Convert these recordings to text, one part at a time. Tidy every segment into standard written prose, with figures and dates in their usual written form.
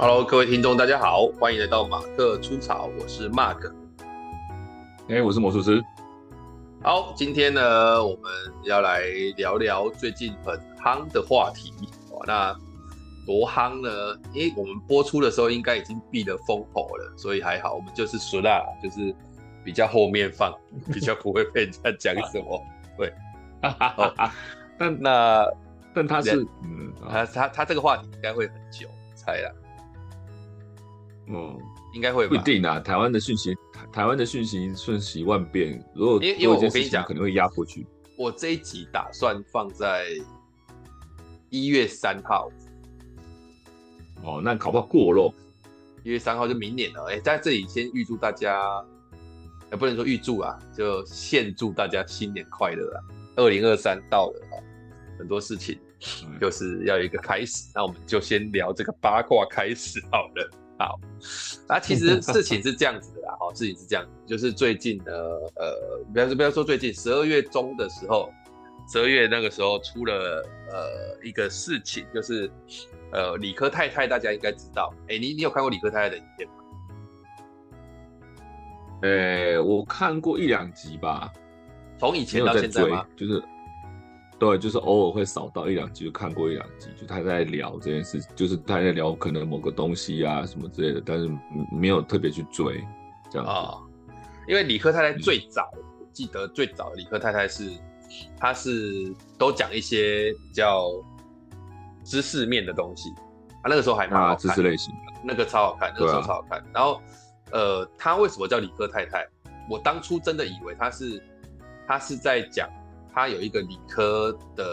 Hello， 各位听众，大家好，欢迎来到马克出草，我是 Mark。我是魔术师。好，今天呢，我们要来聊聊最近很夯的话题。那多夯呢？因为我们播出的时候应该已经避了风头了，所以还好，我们就是熟啦，就是比较后面放，比较不会被人家讲什么。对，哦、但他是，他这个话题应该会很久，猜啦。应该会吧，不一定啊。台湾的讯息瞬息万变，如果因为我跟你讲，可能会压过去。我这一集打算放在1月3号。哦，那搞不好过了。1月3号就明年了。在这里先预祝大家，不能说预祝啊，就先祝大家新年快乐啊！2023到了啊，很多事情就是要有一个开始。那我们就先聊这个八卦开始好了。好，其实事情是这样子的啦，事情是这样子，就是最近呢，不要说最近，12月中的时候，12月那个时候出了一个事情，就是理科太太大家应该知道，你有看过理科太太的影片吗？我看过1-2集吧，从以前到现在吗？就是对，就是偶尔会扫到1-2集，就看过1-2集，就他在聊这件事，就是他在聊可能某个东西啊什么之类的，但是没有特别去追这样子。因为理科太太最早，我记得最早的理科太太是，他是都讲一些比较知识面的东西，那个时候还蛮好看，知识类型的，那个超好看，那个时候超好看。然后他为什么叫理科太太？我当初真的以为他是在讲。他有一个理科的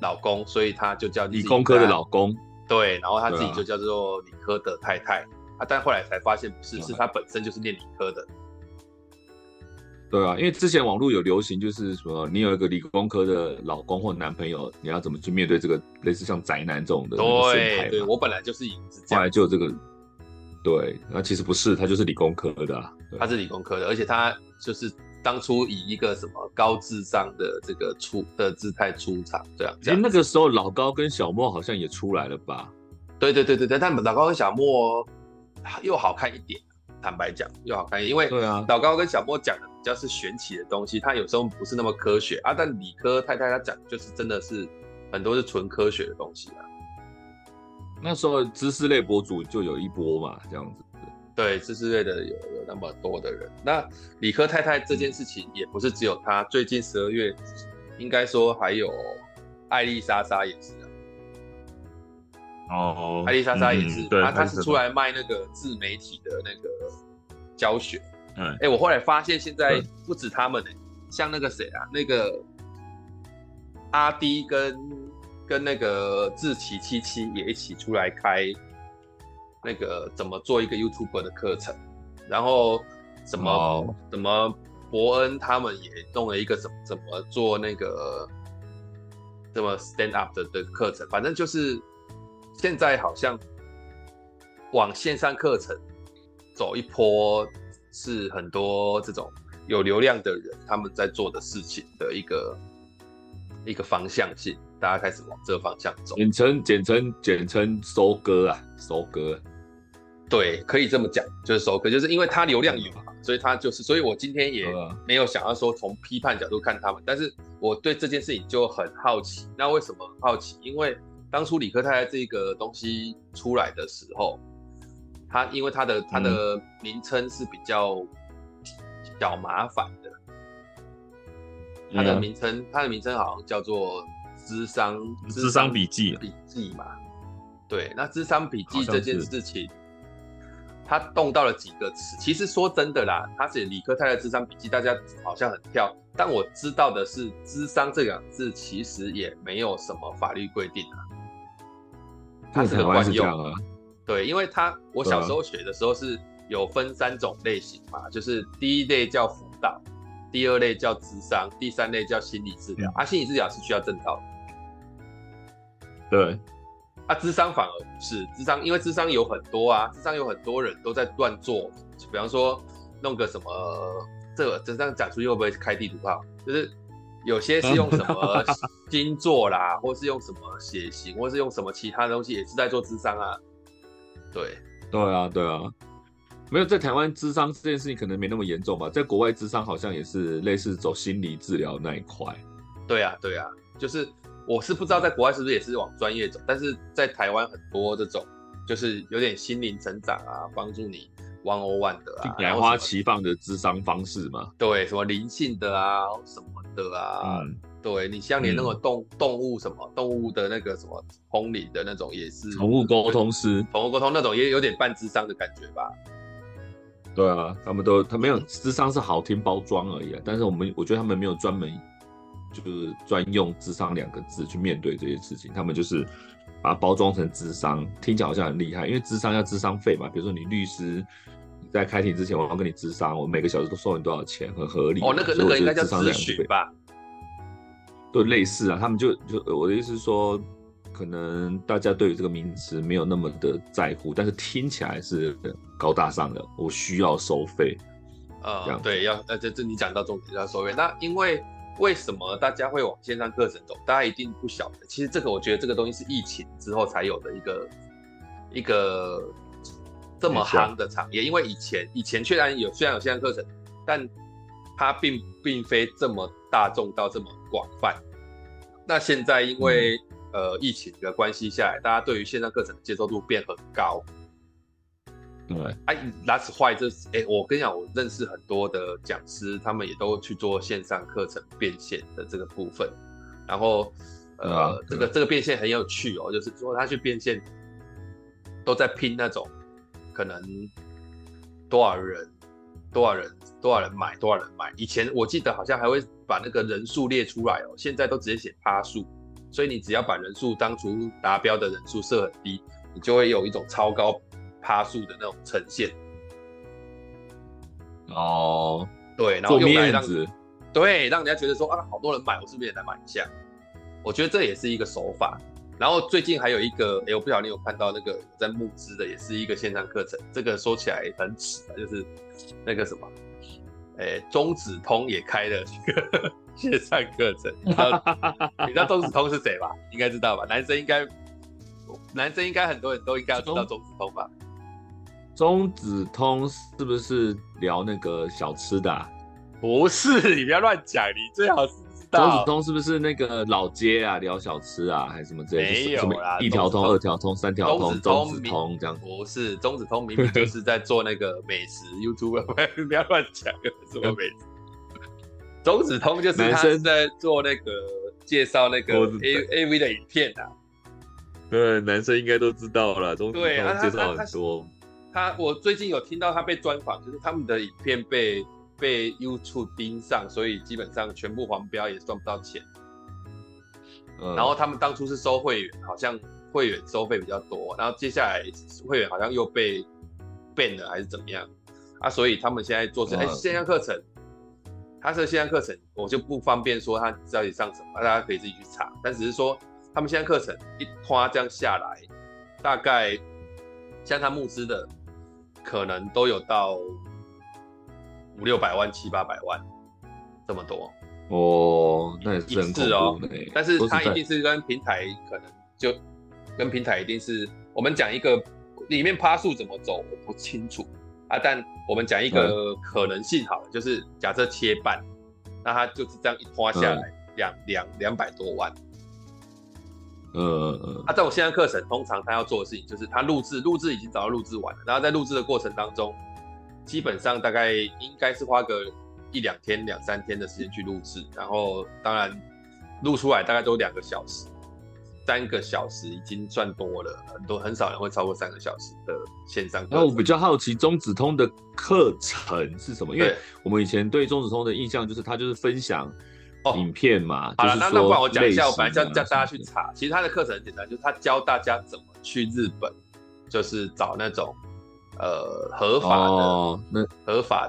老公，所以他就叫理工科的老公。对，然后他自己就叫做理科的太太。但后来才发现不是，是他本身就是念理科的。对啊，因为之前网络有流行，就是什么你有一个理工科的老公或男朋友，你要怎么去面对这个类似像宅男这种的生态？对，我本来就是以为是这样，后来就这个。对，那其实不是，他就是理工科的啊。他是理工科的，而且他就是。当初以一个什么高智商的这个姿态出场，这样。那个时候老高跟小莫好像也出来了吧？对，但老高跟小莫又好看一点，坦白讲又好看一点，因为老高跟小莫讲的比较是玄奇的东西，他有时候不是那么科学啊。但理科太太他讲就是真的是很多是纯科学的东西啊。那时候知识类博主就有一波嘛，这样子。对，知识类的有那么多的人，那理科太太这件事情也不是只有他，最近12月应该说还有艾莉莎莎也是啊。哦，艾莉莎莎也是，她是出来卖那个自媒体的那个教学。我后来发现现在不止他们，像那个谁啊，那个阿滴跟那个志祺77也一起出来开。那个怎么做一个 YouTuber 的课程，然后什么伯恩他们也弄了一个怎么做那个怎么 stand up 的课程，反正就是现在好像往线上课程走一波，是很多这种有流量的人他们在做的事情的一个方向性。大家开始往这个方向走，简称收割啊，收割。对，可以这么讲，就是收割，就是因为他流量有嘛，所以他就是，所以我今天也没有想要说从批判角度看他们，但是我对这件事情就很好奇。那为什么很好奇？因为当初理科太太这个东西出来的时候，他因为他的名称是比较小麻烦的，他的名称好像叫做。諮商笔记嘛，对，那諮商笔记这件事情，他动到了几个词。其实说真的啦，他写理科太太諮商笔记，大家好像很跳，但我知道的是，諮商这两个字其实也没有什么法律规定啊，它是个惯用啊。对，因为我小时候学的时候是有分3种类型嘛，就是第一类叫辅导，第2类叫諮商，第3类叫心理治疗。心理治疗是需要证照的。对，諮商反而不是諮商，因为諮商有很多啊，諮商有很多人都在乱做，比方说弄个什么，这样讲出去会不会开地图炮？就是有些是用什么星座啦，或是用什么血型，或是用什么其他的东西，也是在做諮商啊。对，对啊，对啊，没有在台湾谘商这件事情可能没那么严重吧，在国外谘商好像也是类似走心理治疗那一块。对啊，对啊，就是我是不知道在国外是不是也是往专业走，但是在台湾很多这种就是有点心灵成长啊，帮助你101的啊，百花齐放的谘商方式嘛。对，什么灵性的啊，什么的啊。嗯，对，你像你那个动物什么动物的那个什么通灵的那种也是宠物沟通师，宠物沟通那种也有点半谘商的感觉吧？对啊，他没有谘商是好听包装而已啊，但是我觉得他们没有专门就是专用谘商2个字去面对这些事情，他们就是把它包装成谘商，听起来好像很厉害，因为谘商要谘商费嘛，比如说你律师。在开庭之前，我要跟你谘商，我每个小时都收你多少钱，很合理。哦，那个应该叫咨询吧？对，类似啊，他们就我的意思是说，可能大家对于这个名词没有那么的在乎，但是听起来是高大上的。我需要收费，对，这你讲到重点，要收费。那因为什么大家会往线上课程走？大家一定不晓得。其实这个我觉得这个东西是疫情之后才有的一个。这么夯的产业，因为以前虽然有线上课程，但它并非这么大众到这么广泛。那现在因为疫情的关系下来，大家对于线上课程的接受度变很高。对，that's why 我跟你讲，我认识很多的讲师，他们也都去做线上课程变现的这个部分。然后这个变现很有趣哦，就是说他去变现都在拼那种。可能多少人买。以前我记得好像还会把那个人数列出来哦，现在都直接写趴数，所以你只要把人数当初达标的人数设很低，你就会有一种超高趴数的那种呈现。哦，对，然后用来让人家觉得说啊，好多人买，我是不是也来买一下？我觉得这也是一个手法。然后最近还有一个，我不晓得你有看到那个在募资的，也是一个线上课程。这个说起来很扯，就是那个什么，中指通也开了一个线上课程。你知道中指通是谁吧？应该知道吧？男生应该很多人都应该要知道中指通吧？中指通是不是聊那个小吃的啊？不是，你不要乱讲，你最好是。中指通是不是那个老街啊，聊小吃啊，还是什么之类的？没有啦，一条通、2条通、3条通，中指通这样。不是，中指通明明就是在做那个美食 YouTube， 不要乱讲什么美食。中指通就是他是在做那个介绍那个 AV 的影片啊。对，男生应该都知道了，中指通介绍很多。我最近有听到他被专访，就是他们的影片被 YouTube 盯上，所以基本上全部黄标也赚不到钱。然后他们当初是收会员，好像会员收费比较多，然后接下来会员好像又被 ban 了还是怎么样啊？所以他们现在做线上课程，他是线上课程，我就不方便说他到底上什么，大家可以自己去查。但只是说他们线上课程一拖这样下来，大概像他募资的，可能都有到。500-600万、700-800万，这么多哦，那也是很恐怖的。但是它一定是跟平台可能就跟平台一定是，我们讲一个里面趴数怎么走我不清楚啊，但我们讲一个可能性好了，就是假设切半，那它就是这样一花下来200多万。啊，在我线上课程通常他要做的事情就是他录制已经早就录制完了，然后在录制的过程当中。基本上大概应该是花个1-2天、2-3天的时间去录制，然后当然录出来大概都2个小时、3个小时已经算多了，很少人会超过3个小时的线上课程。那我比较好奇中指通的课程是什么，因为我们以前对中指通的印象就是他就是分享影片嘛。好了，就是那不然我讲一下，我本来叫大家去查，其实他的课程很简单，就是他教大家怎么去日本，就是找那种。合法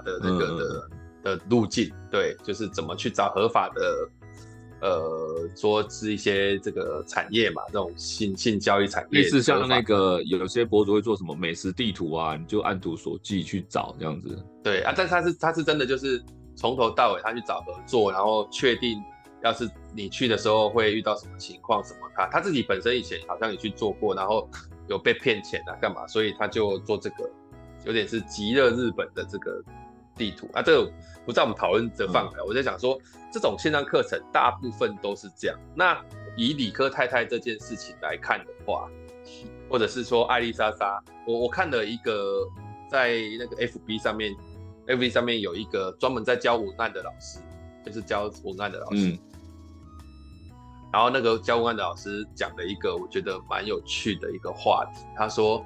的那个的路径，对，就是怎么去找合法的，说是一些这个产业嘛，这种性交易产业，类似像那个有些博主会做什么美食地图啊，你就按图索骥去找这样子。对啊，但是他是真的就是从头到尾他去找合作，然后确定要是你去的时候会遇到什么情况什么他自己本身以前好像也去做过，然后。有被骗钱啊，干嘛？所以他就做这个，有点是极热日本的这个地图啊。这个不在我们讨论的范围。我在想说，这种线上课程大部分都是这样。那以理科太太这件事情来看的话，或者是说艾丽莎莎，我看了一个在那个 FB 上面有一个专门在教文案的老师，就是教文案的老师。然后那个教文案的老师讲了一个我觉得蛮有趣的一个话题，他说：“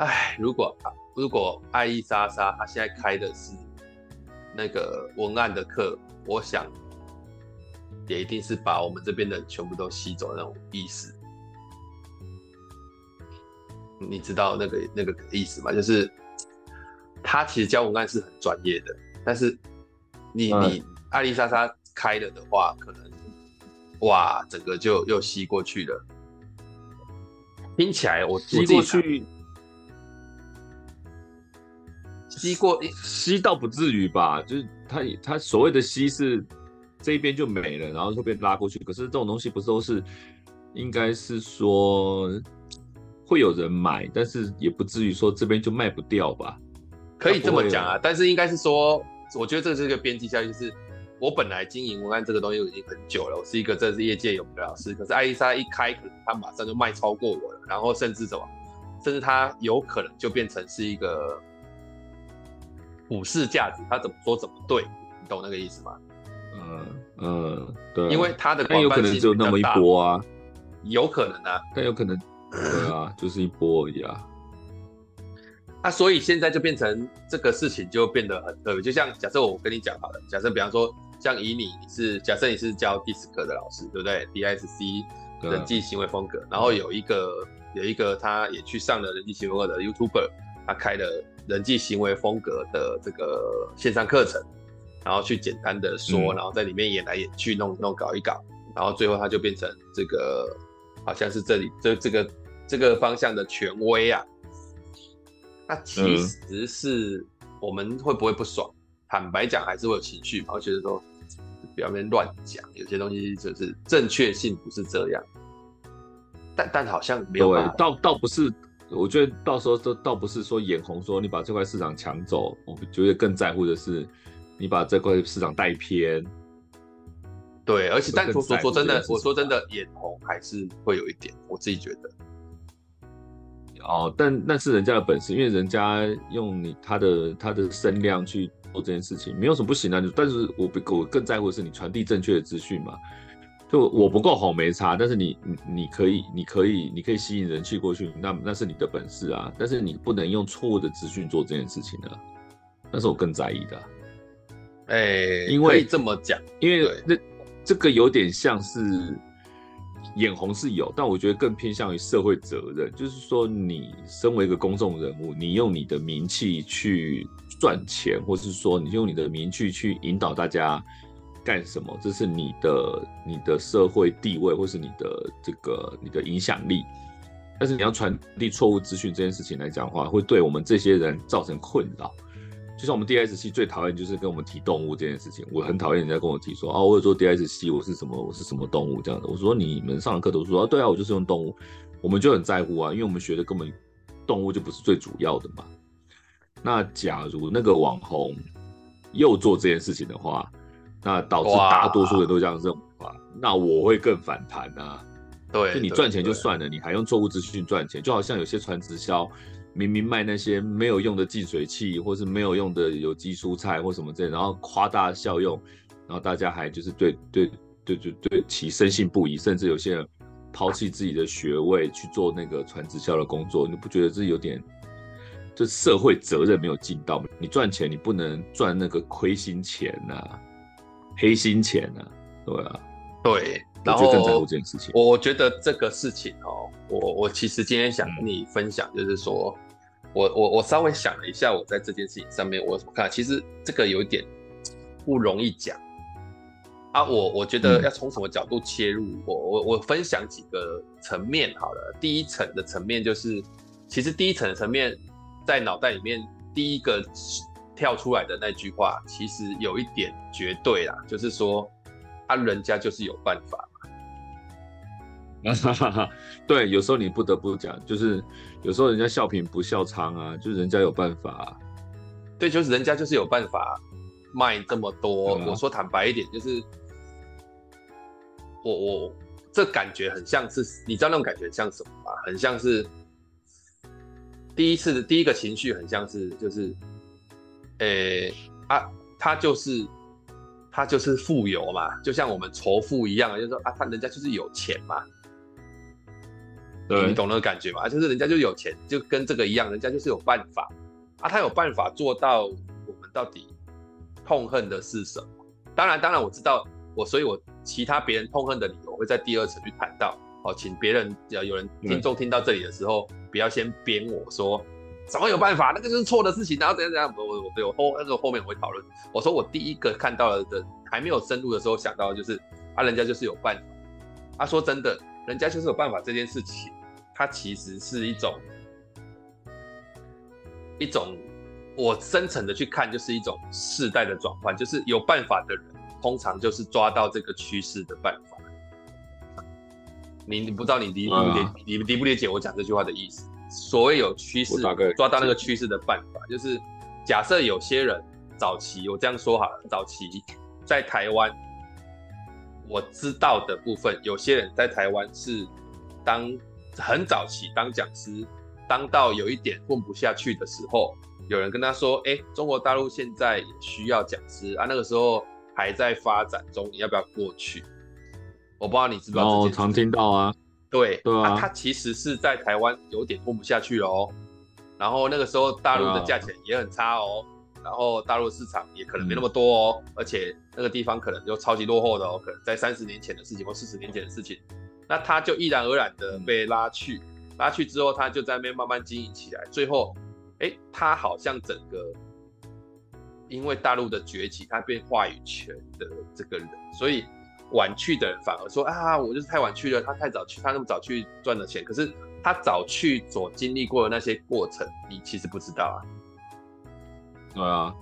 哎，如果艾丽莎莎她现在开的是那个文案的课，我想也一定是把我们这边的人全部都吸走的那种意思。你知道那个意思吗？就是他其实教文案是很专业的，但是你艾丽莎莎开了的话，可能。”哇，整个就又吸过去了。听起来我吸过去，吸到不至于吧？就是他所谓的吸是这一边就没了，然后就被拉过去。可是这种东西不是都是，应该是说会有人买，但是也不至于说这边就卖不掉吧？可以这么讲啊，但是应该是说，我觉得这是一个边际效应是。我本来经营文案这个东西已经很久了，我是一个真的是业界有名的老师。可是艾丽莎一开，可能她马上就卖超过我了，然后甚至她有可能就变成是一个普世价值，她怎么说怎么对，你懂那个意思吗？对。因为她的广泛性，但有可能只有那么一波啊，有可能啊，但有可能对啊，就是一波而已啊。那、所以现在就变成这个事情就变得很特别，就像假设我跟你讲好了，假设比方说像以你是教 DISC 的老师，对不对 ？DISC 人际行为风格，然后有一个他也去上了人际行为风格的 YouTuber， 他开了人际行为风格的这个线上课程，然后去简单的说，然后在里面演来演去弄搞一搞，然后最后他就变成这个好像是这里这个方向的权威啊。那其实是我们会不会不爽？坦白讲，还是会有情绪嘛？我觉得说不要在那边乱讲，有些东西就是正确性不是这样，但好像没有办法。对，倒不是，我觉得到时候倒不是说眼红，说你把这块市场抢走，我觉得更在乎的是你把这块市场带偏。对，而且但我说真的，眼红还是会有一点，我自己觉得。哦，但那是人家的本事，因为人家用他的声量去做这件事情，没有什么不行啊。但是我更在乎的是你传递正确的资讯嘛。就我不够红没差，但是你可以吸引人气过去，那是你的本事啊。但是你不能用错误的资讯做这件事情啊，那是我更在意的、啊。因为可以这么讲，因为这个有点像是。眼红是有，但我觉得更偏向于社会责任，就是说你身为一个公众人物，你用你的名气去赚钱，或是说你用你的名气去引导大家干什么，这是你的社会地位，或是你的影响力。但是你要传递错误资讯这件事情来讲的话，会对我们这些人造成困扰。就像我们 DISC 最讨厌就是跟我们提动物这件事情，我很讨厌人家跟我提说啊，我有做 DISC， 我是什么动物这样的。我说你们上的课都说啊，对啊，我就是用动物，我们就很在乎啊，因为我们学的根本动物就不是最主要的嘛。那假如那个网红又做这件事情的话，那导致大多数人都这样认为的话，那我会更反弹啊。对，就你赚钱就算了，你还用错误资讯赚钱，就好像有些传直销。明明卖那些没有用的净水器，或是没有用的有机蔬菜或什么之类的，然后夸大效用，然后大家还就是对其深信不疑，甚至有些人抛弃自己的学位去做那个传直销的工作，你不觉得这有点这社会责任没有尽到吗？你赚钱你不能赚那个亏心钱啊，黑心钱啊，对啊，对。然后我觉得这个事情哦，我其实今天想跟你分享，就是说，我稍微想了一下，我在这件事情上面我有什么看法。其实这个有点不容易讲啊，我觉得要从什么角度切入，我分享几个层面好了。第一层的层面就是，其实第一层的层面在脑袋里面第一个跳出来的那句话，其实有一点绝对啦，就是说，啊，人家就是有办法。对，有时候你不得不讲，就是有时候人家笑贫不笑娼啊，就是人家有办法、啊。对，就是人家就是有办法卖这么多。我说坦白一点，就是我这感觉很像是，你知道那种感觉很像什么吗？很像是第一个情绪很像是就是，他就是富有嘛，就像我们仇富一样，就是说啊，人家就是有钱嘛，对，你懂那个感觉吗？就是人家就有钱，就跟这个一样，人家就是有办法啊，他有办法做到我们到底痛恨的是什么？当然我知道所以我其他别人痛恨的理由会在第二层去谈到。哦，请别人有人听众听到这里的时候，不要先编我说怎么有办法，那个就是错的事情，然后怎样，我后面我会讨论。我说我第一个看到的，还没有深入的时候想到的就是啊，人家就是有办法。啊，说真的，人家就是有办法这件事情，它其实是一种，我深层的去看，就是一种世代的转换，就是有办法的人，通常就是抓到这个趋势的办法。你不知道你理不理解我讲这句话的意思？所谓有趋势，抓到那个趋势的办法，就是假设有些人早期，我这样说好了，早期在台湾，我知道的部分，有些人在台湾是很早期当讲师，当到有一点混不下去的时候，有人跟他说：“哎，中国大陆现在也需要讲师啊，那个时候还在发展中，你要不要过去？”我不知道你知不知道这件事。常听到啊。对啊，他其实是在台湾有点混不下去了哦，然后那个时候大陆的价钱也很差哦，然后大陆市场也可能没那么多哦，而且那个地方可能就超级落后的哦，可能在30年前的事情或40年前的事情，那他就毅然而然的被拉去之后，他就在那边慢慢经营起来，最后，他好像整个因为大陆的崛起，他变话语权的这个人，所以。晚去的人反而说啊，我就是太晚去了，他太早去，他那么早去赚了钱，可是他早去所经历过的那些过程，你其实不知道啊。对啊，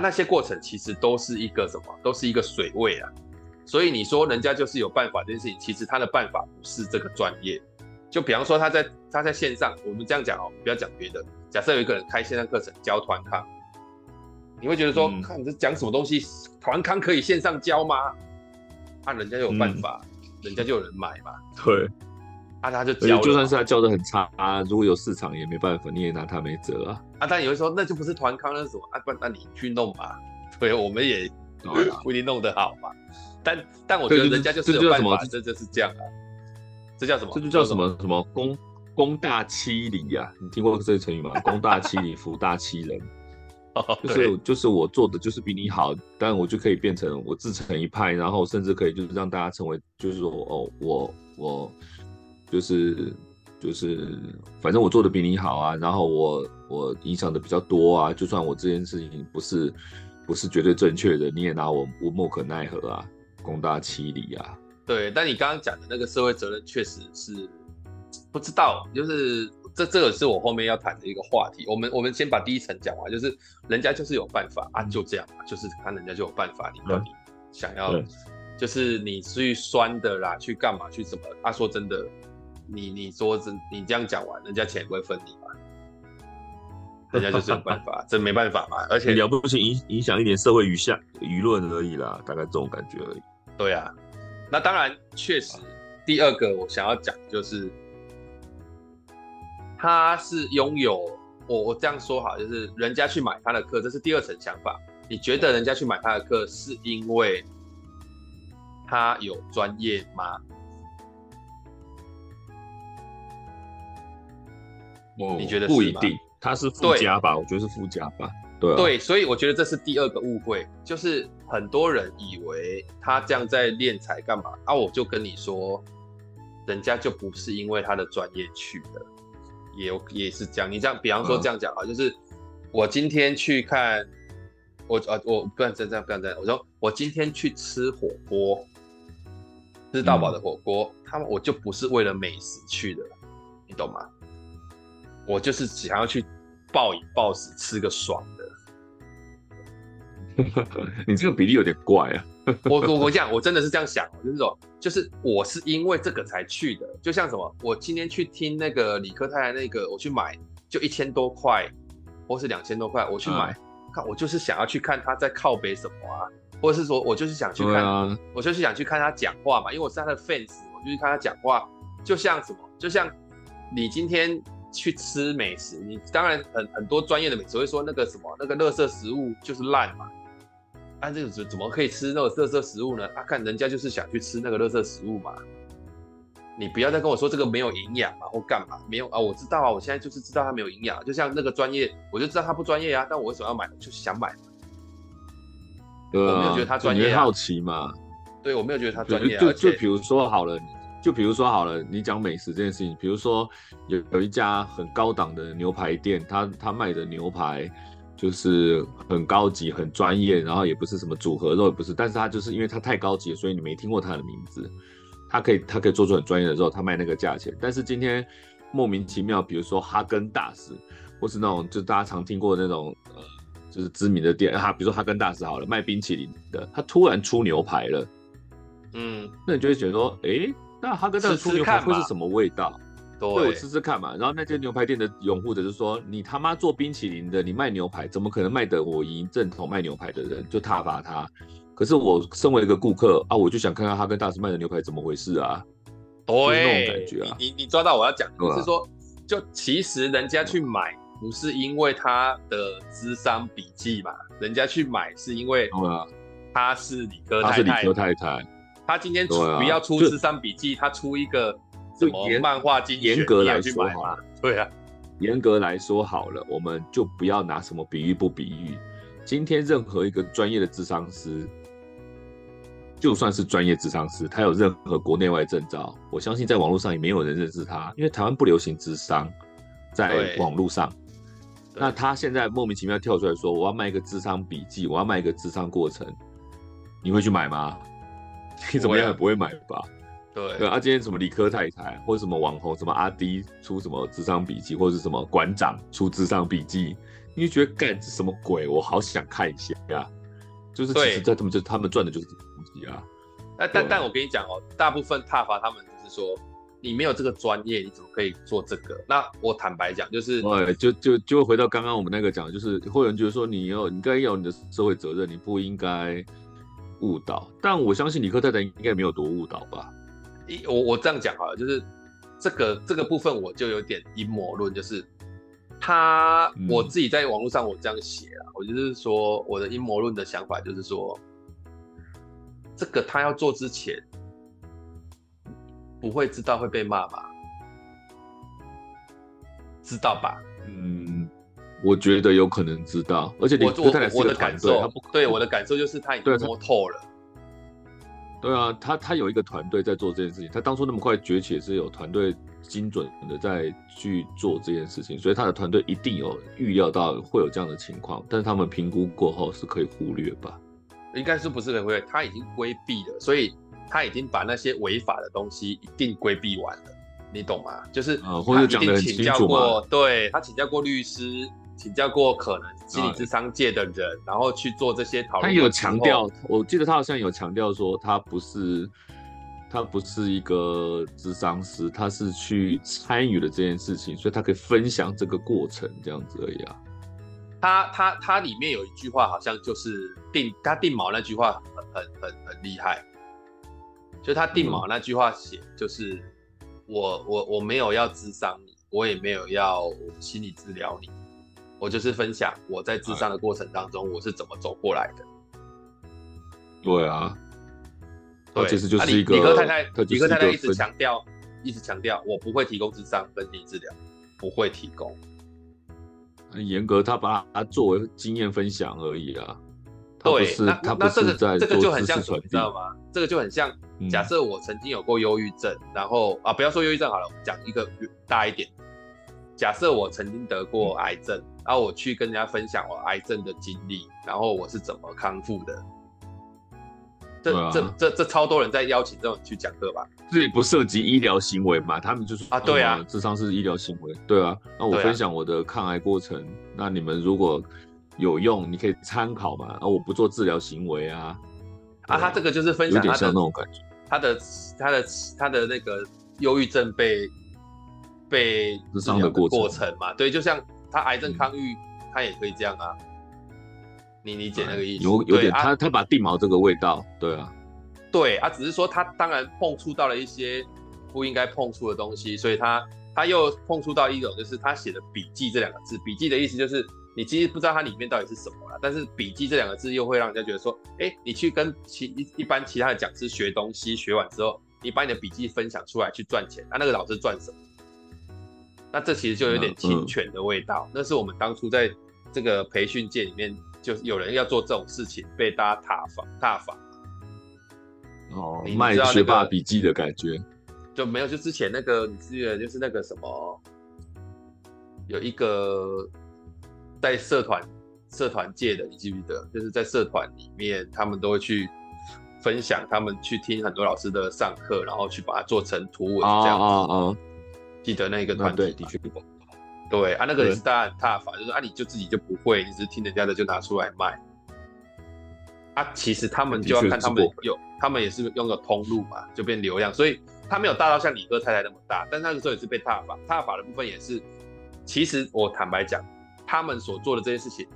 那些过程其实都是一个什么？都是一个水位啊。所以你说人家就是有办法这件事情，其实他的办法不是这个专业。就比方说他在线上，我们这样讲哦，不要讲别的。假设有一个人开线上课程教团康，你会觉得说，看你这讲什么东西？团康可以线上教吗？啊，人家就有办法，人家就有人买嘛。对，他就教了，就算是他教的很差啊，如果有市场也没办法，你也拿他没辙啊。但你会说那就不是团康那是什么啊？不然那你去弄嘛。对，我们也不一定弄得好嘛。但我觉得人家就是有办法，这就是这样啊。这叫什么？这就叫什么公大欺理啊？你听过这个成语吗？公大欺理，福大欺人。就是我做的就是比你好，但我就可以变成我自成一派，然后甚至可以就是让大家成为，就是说哦，我就是反正我做的比你好啊，然后我影响的比较多啊，就算我这件事情不是绝对正确的，你也拿我无可奈何啊，公大欺理啊。对，但你刚刚讲的那个社会责任确实是不知道，就是。这个是我后面要谈的一个话题。我们先把第一层讲完，就是人家就是有办法啊，就这样嘛，就是看人家就有办法，你到底想要，就是你去酸的啦，去干嘛去什么啊？说真的，你这样讲完，人家钱也不会分你嘛，人家就是有办法，这没办法嘛。而且了不起影响一点社会舆论而已啦，大概这种感觉而已。对啊，那当然确实，第二个我想要讲就是。他是拥有我这样说好，就是人家去买他的课，这是第二层想法。你觉得人家去买他的课是因为他有专业吗？你觉得是吗？不一定，他是附加吧，我觉得是附加吧。对啊，对，所以我觉得这是第二个误会，就是很多人以为他这样在练才干嘛啊？我就跟你说，人家就不是因为他的专业去的。也是这样，你这样，比方说这样讲啊，就是我今天去看，我不然这样，我说我今天去吃火锅，吃到饱的火锅，我就不是为了美食去的，你懂吗？我就是想要去暴饮暴食，吃个爽的。你这个比例有点怪啊。我这样，我真的是这样想，就是我是因为这个才去的，就像什么，我今天去听那个理科太太那个，我去买就1000多块，或是2000多块，我去买，看我就是想要去看他在靠北什么啊，或者是说我就是想去看，我就是想去看他讲话嘛，因为我是他的 fans， 我就去看他讲话，就像什么，就像你今天去吃美食，你当然很多专业的美食会说那个什么那个垃圾食物就是烂嘛。啊，这个怎么可以吃那个垃圾食物呢？啊，看人家就是想去吃那个垃圾食物嘛。你不要再跟我说这个没有营养嘛，或干嘛没有啊？我知道啊，我现在就是知道它没有营养。就像那个专业，我就知道它不专业啊，但我为什么要买？就是想买。对啊，我没有觉得它专业啊。你好奇嘛？对，我没有觉得它专业啊。就比如说好了，你讲美食这件事情，比如说有一家很高档的牛排店，他卖的牛排。就是很高级、很专业，然后也不是什么组合肉，也不是，但是它就是因为它太高级了，所以你没听过它的名字。它可以做出很专业的肉，它卖那个价钱。但是今天莫名其妙，比如说哈根达斯，或是那种就大家常听过的那种就是知名的店啊，比如说哈根达斯好了，卖冰淇淋的，它突然出牛排了，那你就会觉得说，那哈根达斯出牛排会是什么味道？对，我试看嘛。然后那间牛排店的拥护者就说：“你他妈做冰淇淋的，你卖牛排，怎么可能卖得我赢正统卖牛排的人？”就挞伐他。可是我身为一个顾客啊，我就想看看哈根达斯卖的牛排怎么回事啊？对，就是、那种感觉啊。你抓到我要讲，就是说，就其实人家去买不是因为他的智商笔记嘛，人家去买是因为他是理科太太，他今天不要出智商笔记，他出一个。什么漫画精选？严格来说好了，对啊，严格来说好了，我们就不要拿什么比喻不比喻。今天任何一个专业的諮商师，就算是专业諮商师，他有任何国内外证照，我相信在网络上也没有人认识他，因为台湾不流行諮商，在网络上。那他现在莫名其妙跳出来说，我要卖一个諮商笔记，我要卖一个諮商过程，你会去买吗？你怎么样也不会买吧？对啊，今天什么理科太太，或者什么网红，什么阿迪出什么諮商笔记，或者是什么馆长出諮商笔记，你就觉得干这什么鬼？我好想看一下呀、啊！就是其实在他们赚的就是这个东西啊。但我跟你讲哦，大部分挞伐他们就是说你没有这个专业，你怎么可以做这个？那我坦白讲，就是就回到刚刚我们那个讲，就是会有人觉得说你应该有你的社会责任，你不应该误导。但我相信理科太太应该没有多误导吧。我这样讲好了，就是这个部分我就有点阴谋论，就是我自己在网络上我这样写啦，我就是说我的阴谋论的想法就是说，这个他要做之前不会知道会被骂吧？知道吧？我觉得有可能知道，而且我的感受，对我的感受就是他已经摸透了。对啊，他有一个团队在做这件事情，他当初那么快崛起也是有团队精准的在去做这件事情，所以他的团队一定有预料到会有这样的情况，但是他们评估过后是可以忽略吧？应该是不是可以忽略？他已经规避了，所以他已经把那些违法的东西一定规避完了，你懂吗？就是或者讲得很清楚嘛，对，他请教过律师。请教过可能心理諮商界的人，然后去做这些讨论。他有强调，我记得他好像有强调说，他不是一个諮商师，他是去参与了这件事情，所以他可以分享这个过程这样子而已啊。他里面有一句话，好像就是他定锚那句话很厉害，就他定锚那句话写就是我没有要諮商你，我也没有要心理治疗你。我就是分享我在諮商的过程当中，我是怎么走过来的。对啊，对，其实就是一个理科太太一直强调，我不会提供諮商跟心理治疗，不会提供。严格，他把它作为经验分享而已啊。对，那这个就很像什么，你知道吗？这个就很像，假设我曾经有过忧郁症，然后啊，不要说忧郁症好了，我讲一个大一点。假设我曾经得过癌症，然后我去跟人家分享我癌症的经历，然后我是怎么康复的。这超多人在邀请这种去讲课吧？这也不涉及医疗行为嘛？他们就说啊，对啊，諮商是医疗行为，对啊。那我分享我的抗癌过程，那你们如果有用，你可以参考嘛。我不做治疗行为啊，啊，他这个就是分享他的有点像那种感觉，他的那个忧郁症被治疗的过程嘛，对，就像他癌症康愈，他也可以这样啊，你理解那个意思？有点，啊、他把地毛这个味道，对啊，对啊，只是说他当然碰触到了一些不应该碰触的东西，所以他又碰触到一种就是他写的笔记这两个字，笔记的意思就是。你其实不知道它里面到底是什么啦，但是笔记这两个字又会让人家觉得说，哎，你去跟一般其他的讲师学东西，学完之后，你把你的笔记分享出来去赚钱，那个老师赚什么？那这其实就有点侵权的味道。那是我们当初在这个培训界里面，就有人要做这种事情，被大家踏伐。哦，卖学霸笔记的感觉。就没有，就之前那个你记得就是那个什么，有一个。在社团界的，你记不记得？就是在社团里面，他们都会去分享，他们去听很多老师的上课，然后去把它做成图文这样子。记得那个团队的确不懂。对啊，那个也是大家很踏法，就是啊，你就自己就不会，你只是听人家的就拿出来卖。啊，其实他们就要看他们也是用个通路嘛，就变流量，所以他没有大到像理科太太那么大，但是那个时候也是被踏法。踏法的部分也是，其实我坦白讲。他们所做的这些事情，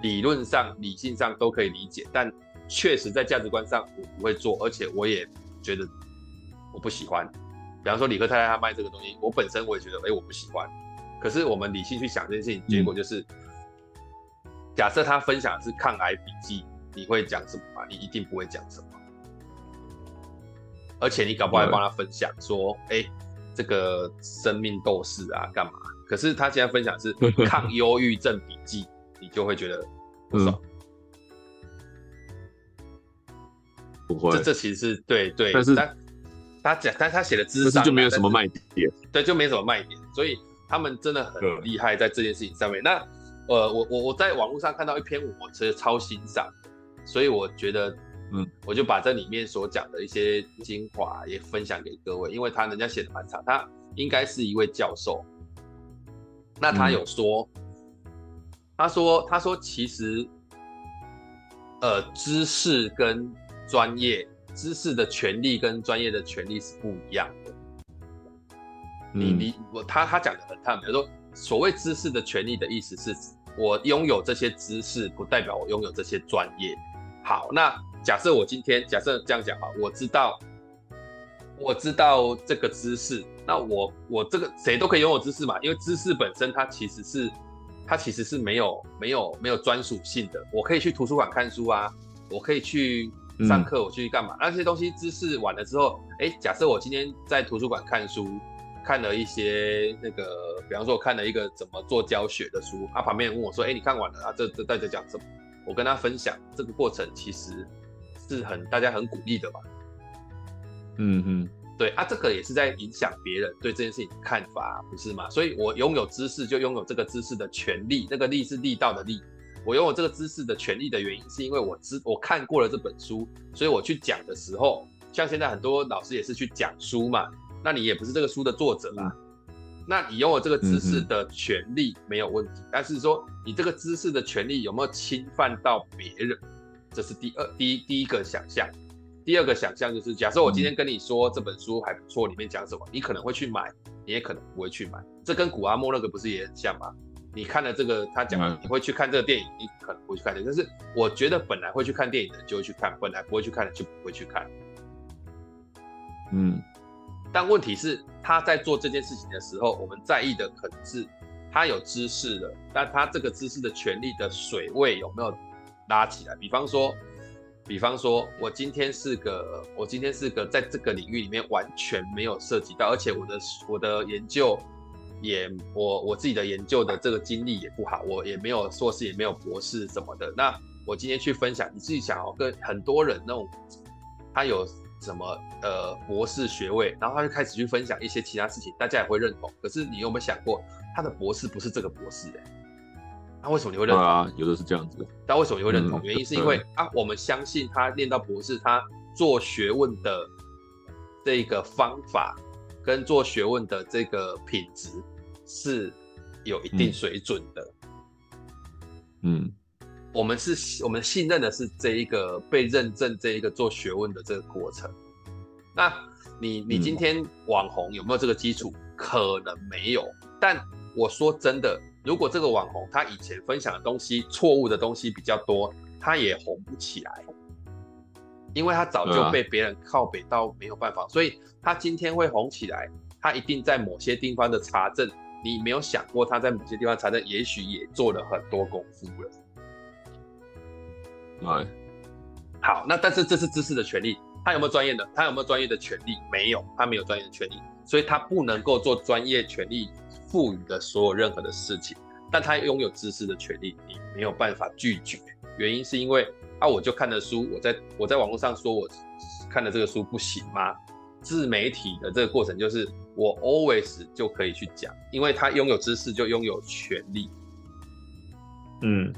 理论上、理性上都可以理解，但确实在价值观上我不会做，而且我也觉得我不喜欢。比方说理科太太她卖这个东西，我本身我也觉得，我不喜欢。可是我们理性去想这件事情，结果就是，假设他分享的是抗癌笔记，你会讲什么吗？你一定不会讲什么。而且你搞不好还帮他分享说，这个生命斗士啊，干嘛？可是他现在分享是抗忧郁症笔记，你就会觉得不爽。不会，这其实是对，但是他讲，但他写的智商，但是就没有什么卖点，对，就没什么卖点，所以他们真的很厉害在这件事情上面。那我在网络上看到一篇，我其实超欣赏，所以我觉得，我就把这里面所讲的一些精华也分享给各位，因为人家写的蛮长，他应该是一位教授。那他有说，他说其实，知识跟专业，知识的权利跟专业的权利是不一样的。他讲的很坦白，说所谓知识的权利的意思是，我拥有这些知识，不代表我拥有这些专业。好，那假设我今天假设这样讲好，我知道这个知识。那我这个谁都可以拥有知识嘛，因为知识本身它其实是没有专属性的。我可以去图书馆看书啊，我可以去上课，我去干嘛？那些东西知识完了之后，假设我今天在图书馆看书，看了一些那个，比方说我看了一个怎么做教学的书，啊，旁边人问我说，你看完了啊？这到底在讲什么？我跟他分享这个过程其实是大家很鼓励的嘛。对啊，这个也是在影响别人对这件事情的看法，不是吗？所以我拥有知识就拥有这个知识的权利，那个利是力道的力。我拥有这个知识的权利的原因，是因为我看过了这本书，所以我去讲的时候，像现在很多老师也是去讲书嘛，那你也不是这个书的作者啊，那你拥有这个知识的权利没有问题，但是说你这个知识的权利有没有侵犯到别人，这是第一个想象。第二个想象就是，假设我今天跟你说这本书还不错，里面讲什么，你可能会去买，你也可能不会去买。这跟古阿莫那个不是也很像吗？你看了这个，他讲你会去看这个电影，你可能不会去看这个。但是我觉得本来会去看电影的就会去看，本来不会去看的就不会去看。但问题是他在做这件事情的时候，我们在意的可能是他有知识了，但他这个知识的权利的水位有没有拉起来？比方说，我今天是个在这个领域里面完全没有涉及到，而且我的研究也我自己的研究的这个经历也不好，我也没有硕士，也没有博士什么的。那我今天去分享，你自己想跟很多人那种他有什么博士学位，然后他就开始去分享一些其他事情，大家也会认同。可是你有没有想过，他的博士不是这个博士那为什么你会认同？有的是这样子。但为什么你会认同？原因是因为我们相信他念到博士，他做学问的这个方法跟做学问的这个品质是有一定水准的。我们信任的是这一个被认证这一个做学问的这个过程。那你今天网红有没有这个基础？可能没有，但我说真的，如果这个网红他以前分享的东西错误的东西比较多，他也红不起来，因为他早就被别人靠北到没有办法，所以他今天会红起来，他一定在某些地方的查证，你没有想过他在某些地方查证，也许也做了很多功夫了。对，好，那但是这是知识的权利，他有没有专业的？他有没有专业的权利？没有，他没有专业的权利，所以他不能够做专业权利赋予的所有任何的事情。但他拥有知识的权利，你没有办法拒绝。原因是因为啊，我就看了书，我在网络上说我看了这个书不行吗？自媒体的这个过程就是我 always 就可以去讲，因为他拥有知识就拥有权利。嗯，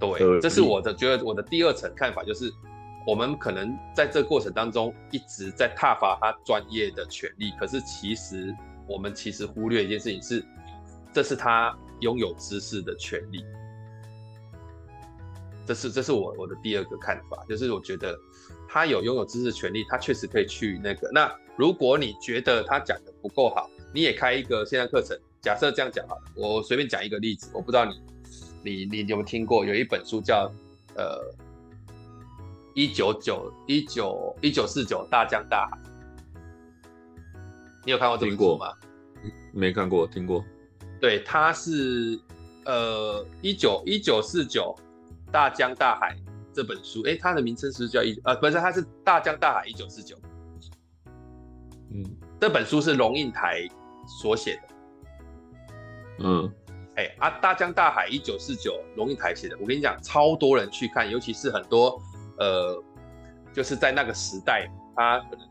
对，这是我的觉得我的第二层看法，就是我们可能在这个过程当中一直在挞伐他专业的权利，可是其实我们其实忽略一件事情是，这是他拥有知识的权利。这是我的第二个看法，就是我觉得他有拥有知识权利，他确实可以去那个。那如果你觉得他讲的不够好，你也开一个线上课程。假设这样讲好了，我随便讲一个例子，我不知道你有没有听过，有一本书叫1949大江大海，你有看过这本书吗？没看过，听过。对，它是1949。大江大海这本书，哎，它的名称是叫不是，它是大江大海1949。嗯，这本书是龙应台所写的。嗯，哎啊，大江大海1949，龙应台写的。我跟你讲，超多人去看，尤其是很多就是在那个时代，他可能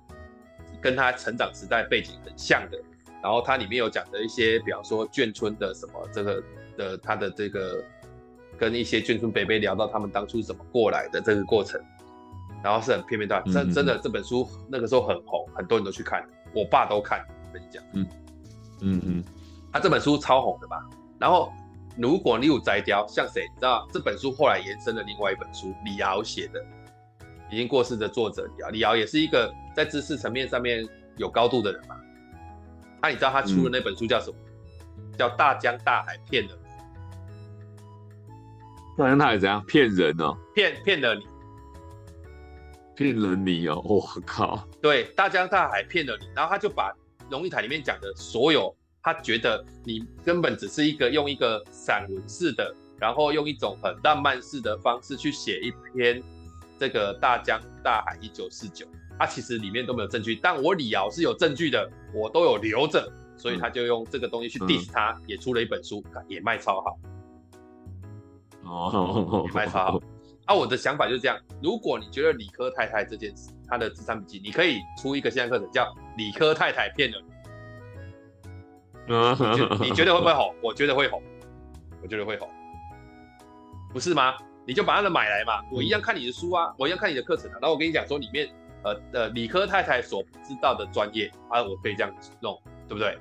跟他成长时代背景很像的。然后它里面有讲的一些，比方说眷村的什么这个的，他的这个。跟一些眷村伯伯聊到他们当初怎么过来的这个过程，然后是很片面的，真的这本书那个时候很红，很多人都去看，我爸都看，跟你讲，这本书超红的嘛。然后如果你有摘雕，像谁你知道这本书后来延伸了另外一本书，李敖写的，已经过世的作者李敖也是一个在知识层面上面有高度的人嘛。那你知道他出的那本书叫什么？叫《大江大海骗了》。大江大海怎样骗人哦？骗了你，骗了你哦！我靠！对，大江大海骗了你，然后他就把龙应台里面讲的所有，他觉得你根本只是一个用一个散文式的，然后用一种很浪漫式的方式去写一篇这个《大江大海1949》，他其实里面都没有证据，但我李敖是有证据的，我都有留着，所以他就用这个东西去 diss 他，也出了一本书，也卖超好。哦，卖超好啊！我的想法就是这样。如果你觉得理科太太这件事，她的智商笔记，你可以出一个线上课程，叫《理科太太骗了你》。你觉得会不会红？我觉得会红，我觉得会红，不是吗？你就把它的买来嘛，我一样看你的书啊，我一样看你的课程啊。然后我跟你讲说，里面理科太太所不知道的专业啊，我可以这样弄，对不对？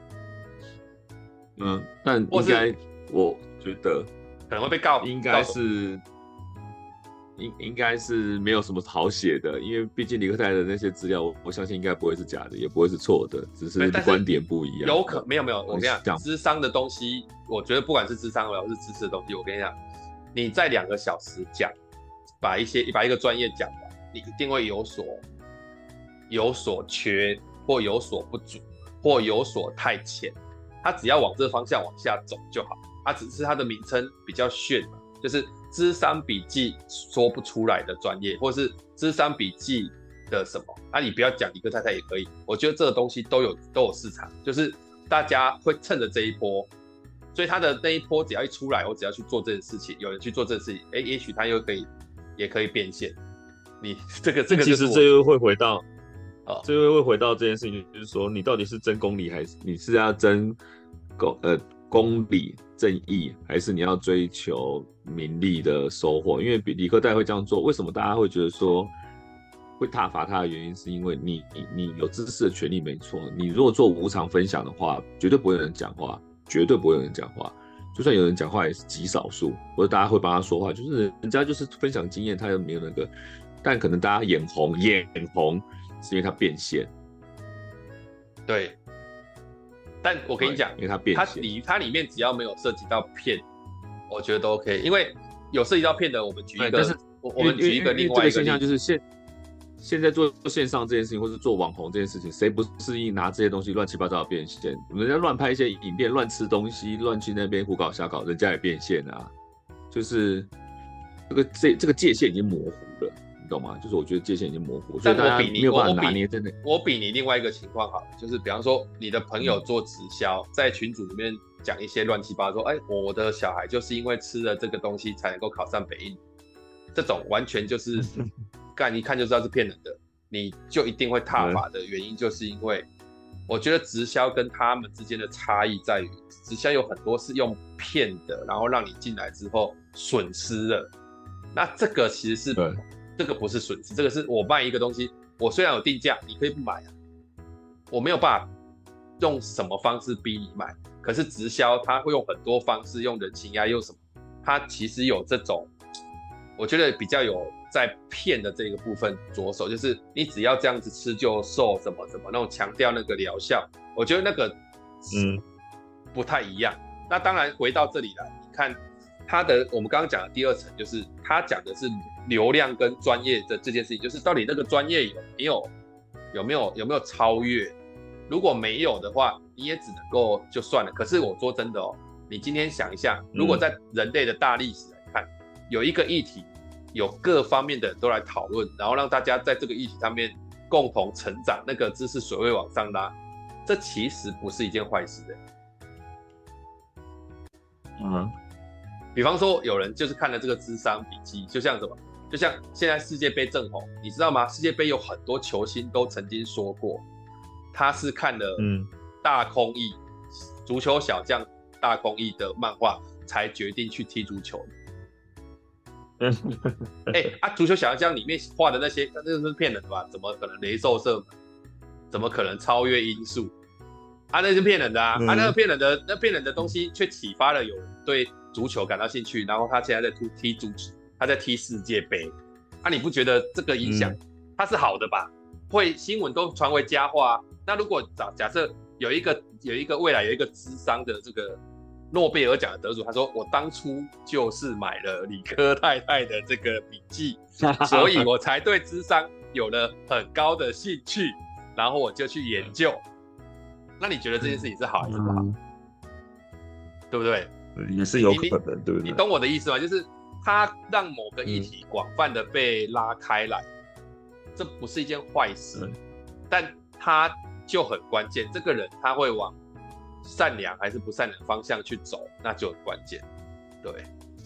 嗯，但应该我觉得。可能会被告，应该是没有什么好写的，因为毕竟理科太太的那些资料，我相信应该不会是假的，也不会是错的，只是观点不一样。有可没有，我跟你讲，智商的东西，我觉得不管是智商或是知识的东西，我跟你讲，你在2个小时讲，把一个专业讲完，你一定会有所缺，或有所不足，或有所太浅。他只要往这方向往下走就好。它只是它的名称比较炫嘛，就是諮商笔记说不出来的专业，或是諮商笔记的什么，那你不要讲理科太太也可以，我觉得这个东西都有市场，就是大家会趁着这一波，所以他的那一波只要一出来，我只要去做这件事情，有人去做这件事情，哎，也许他也可以变现。你这个其实这又会回到，这又会回到这件事情，就是说你到底是争公理还是你是要争公理正义，还是你要追求名利的收获？因为理科太太会这样做，为什么大家会觉得说会挞伐他的原因，是因为你有知识的权利没错，你如果做无偿分享的话，绝对不会有人讲话，就算有人讲话也是极少数，或者大家会帮他说话，就是人家就是分享经验，他又没有那个，但可能大家眼红是因为他变现。对，但我跟你讲，因为他变现，它里面只要没有涉及到骗，我觉得都 OK。因为有涉及到骗的，我们举一个，我们举一个另外一个例子，这个现象就是现在做线上这件事情，或是做网红这件事情，谁不是一拿这些东西乱七八糟的变现？人家乱拍一些影片，乱吃东西，乱去那边胡搞瞎搞，人家也变现啊。就是这个界限已经模糊了，你懂吗？就是我觉得界限已经模糊，所以大家没有办法拿捏。真的，我比你另外一个情况好，就是比方说你的朋友做直销，在群组里面讲一些乱七八糟，哎，我的小孩就是因为吃了这个东西才能够考上北一女，这种完全就是。干一看就知道是骗人的，你就一定会踏法的原因，就是因为我觉得直销跟他们之间的差异在于，直销有很多是用骗的，然后让你进来之后损失了。那这个其实是，这个不是损失，这个是我卖一个东西，我虽然有定价，你可以不买啊，我没有办法用什么方式逼你买。可是直销他会用很多方式，用人情压力，用什么，他其实有这种，我觉得比较有。在骗的这个部分着手，就是你只要这样子吃就瘦，什么什么那种强调那个疗效，我觉得那个不太一样。那当然回到这里来，你看他的我们刚刚讲的第二层，就是他讲的是流量跟专业的这件事情，就是到底那个专业有没有超越？如果没有的话，你也只能够就算了。可是我说真的哦，你今天想一下，如果在人类的大历史来看，有一个议题。有各方面的人都来讨论，然后让大家在这个议题上面共同成长，那个知识水位往上拉，这其实不是一件坏事的。比方说有人就是看了这个谘商笔记，就像什么，就像现在世界杯正红，你知道吗？世界杯有很多球星都曾经说过，他是看了大空翼、足球小将大空翼的漫画，才决定去踢足球的。足球小将里面画的那些，那就是骗人的吧？怎么可能雷兽射门？怎么可能超越音速？啊，那是骗人的啊！那个骗人的，那骗人的东西却启发了有人对足球感到兴趣，然后他现在在踢足球，他在踢世界杯。啊，你不觉得这个影响它是好的吧？会新闻都传为佳话啊。那如果假设有一个未来有一个谘商的这个。诺贝尔奖的得主，他说：“我当初就是买了理科太太的这个笔记，所以我才对谘商有了很高的兴趣，然后我就去研究。”那你觉得这件事情是好还是不好？对不对？也是有可能，对不对？你懂我的意思吗？就是他让某个议题广泛的被拉开来，这不是一件坏事，但他就很关键。这个人他会往。善良还是不善良方向去走，那就很关键。对，